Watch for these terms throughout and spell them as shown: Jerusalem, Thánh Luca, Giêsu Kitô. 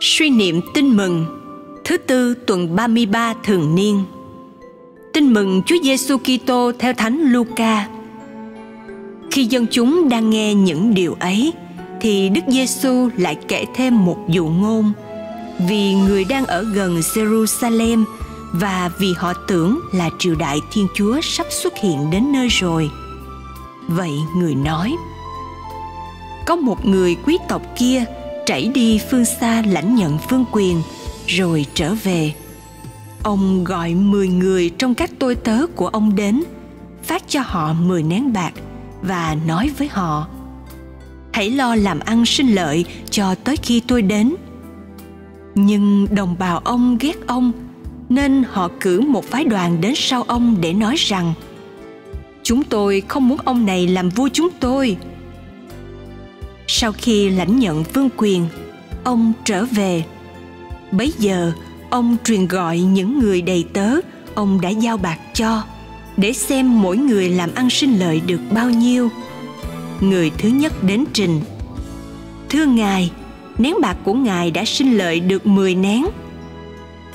Suy niệm Tin Mừng thứ tư tuần 33 thường niên. Tin Mừng Chúa Giêsu Kitô theo Thánh Luca. Khi dân chúng đang nghe những điều ấy, thì Đức Giêsu lại kể thêm một dụ ngôn, vì người đang ở gần Jerusalem và vì họ tưởng là triều đại Thiên Chúa sắp xuất hiện đến nơi rồi. Vậy người nói: có một người quý tộc kia trảy đi phương xa lãnh nhận vương quyền, rồi trở về. Ông gọi 10 người trong các tôi tớ của ông đến, phát cho họ 10 nén bạc và nói với họ: hãy lo làm ăn sinh lợi cho tới khi tôi đến. Nhưng đồng bào ông ghét ông, nên họ cử một phái đoàn đến sau ông để nói rằng: chúng tôi không muốn ông này làm vua chúng tôi. Sau khi lãnh nhận vương quyền, ông trở về. Bấy giờ, ông truyền gọi những người đầy tớ ông đã giao bạc cho, để xem mỗi người làm ăn sinh lợi được bao nhiêu. Người thứ nhất đến trình: thưa ngài, nén bạc của ngài đã sinh lợi được 10 nén.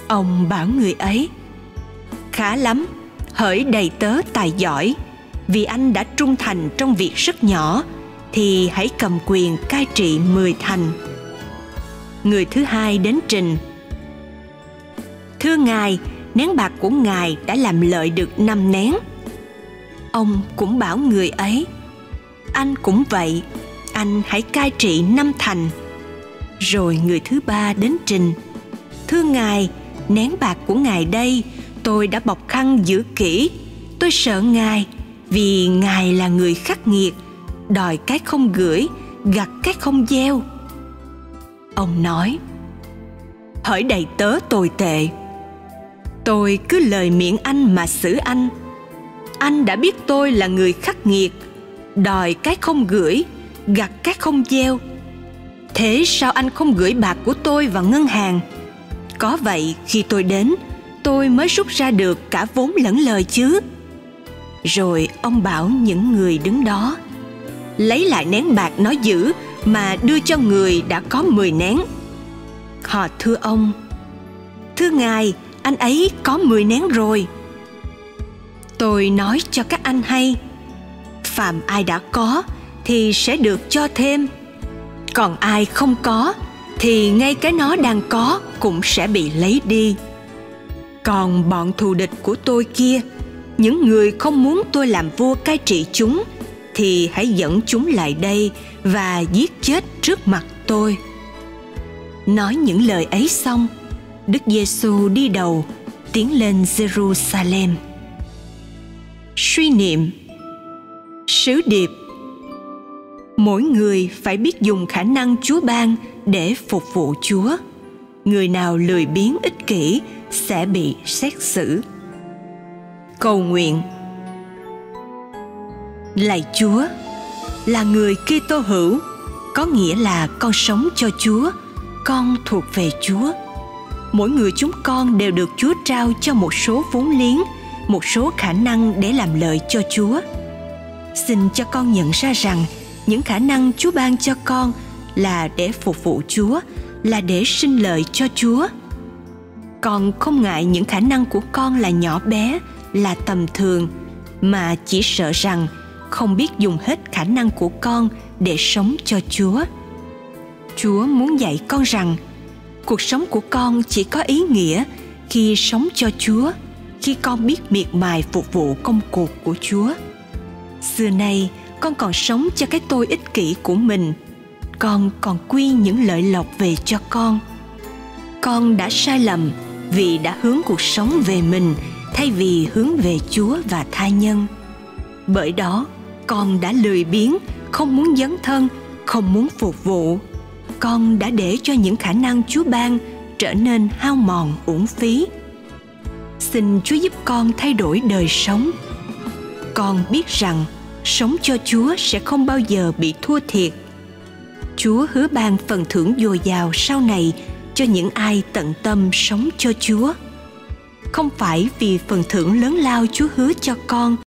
Ông bảo người ấy: khá lắm, hỡi đầy tớ tài giỏi, vì anh đã trung thành trong việc rất nhỏ, thì hãy cầm quyền cai trị 10 thành. Người thứ hai đến trình: thưa ngài, nén bạc của ngài đã làm lợi được 5 nén. Ông cũng bảo người ấy: anh cũng vậy, anh hãy cai trị 5 thành. Rồi người thứ ba đến trình: thưa ngài, nén bạc của ngài đây, tôi đã bọc khăn giữ kỹ. Tôi sợ ngài, vì ngài là người khắc nghiệt, đòi cái không gửi, gặt cái không gieo. Ông nói: hỡi đầy tớ tồi tệ, tôi cứ lời miệng anh mà xử anh. Anh đã biết tôi là người khắc nghiệt, đòi cái không gửi, gặt cái không gieo. Thế sao anh không gửi bạc của tôi vào ngân hàng? Có vậy khi tôi đến, tôi mới rút ra được cả vốn lẫn lời chứ. Rồi ông bảo những người đứng đó: lấy lại nén bạc nó giữ mà đưa cho người đã có 10 nén. Họ thưa ông: thưa ngài, anh ấy có 10 nén rồi. Tôi nói cho các anh hay, phàm ai đã có thì sẽ được cho thêm, còn ai không có thì ngay cái nó đang có cũng sẽ bị lấy đi. Còn bọn thù địch của tôi kia, những người không muốn tôi làm vua cai trị chúng, thì hãy dẫn chúng lại đây và giết chết trước mặt tôi. Nói những lời ấy xong, Đức Giêsu đi đầu tiến lên Giêrusalem. Suy niệm sứ điệp: mỗi người phải biết dùng khả năng Chúa ban để phục vụ Chúa. Người nào lười biếng ích kỷ sẽ bị xét xử. Cầu nguyện: lạy Chúa, là người Kitô hữu, có nghĩa là con sống cho Chúa, con thuộc về Chúa. Mỗi người chúng con đều được Chúa trao cho một số vốn liếng, một số khả năng để làm lợi cho Chúa. Xin cho con nhận ra rằng những khả năng Chúa ban cho con là để phục vụ Chúa, là để sinh lợi cho Chúa. Con không ngại những khả năng của con là nhỏ bé, là tầm thường, mà chỉ sợ rằng không biết dùng hết khả năng của con để sống cho Chúa. Chúa muốn dạy con rằng cuộc sống của con chỉ có ý nghĩa khi sống cho Chúa, khi con biết miệt mài phục vụ công cuộc của Chúa. Xưa nay, con còn sống cho cái tôi ích kỷ của mình. Con còn quy những lợi lộc về cho con. Con đã sai lầm vì đã hướng cuộc sống về mình thay vì hướng về Chúa và tha nhân. Bởi đó, con đã lười biếng, không muốn dấn thân, không muốn phục vụ. Con đã để cho những khả năng Chúa ban trở nên hao mòn uổng phí. Xin Chúa giúp con thay đổi đời sống. Con biết rằng sống cho Chúa sẽ không bao giờ bị thua thiệt. Chúa hứa ban phần thưởng dồi dào sau này cho những ai tận tâm sống cho Chúa. Không phải vì phần thưởng lớn lao Chúa hứa cho con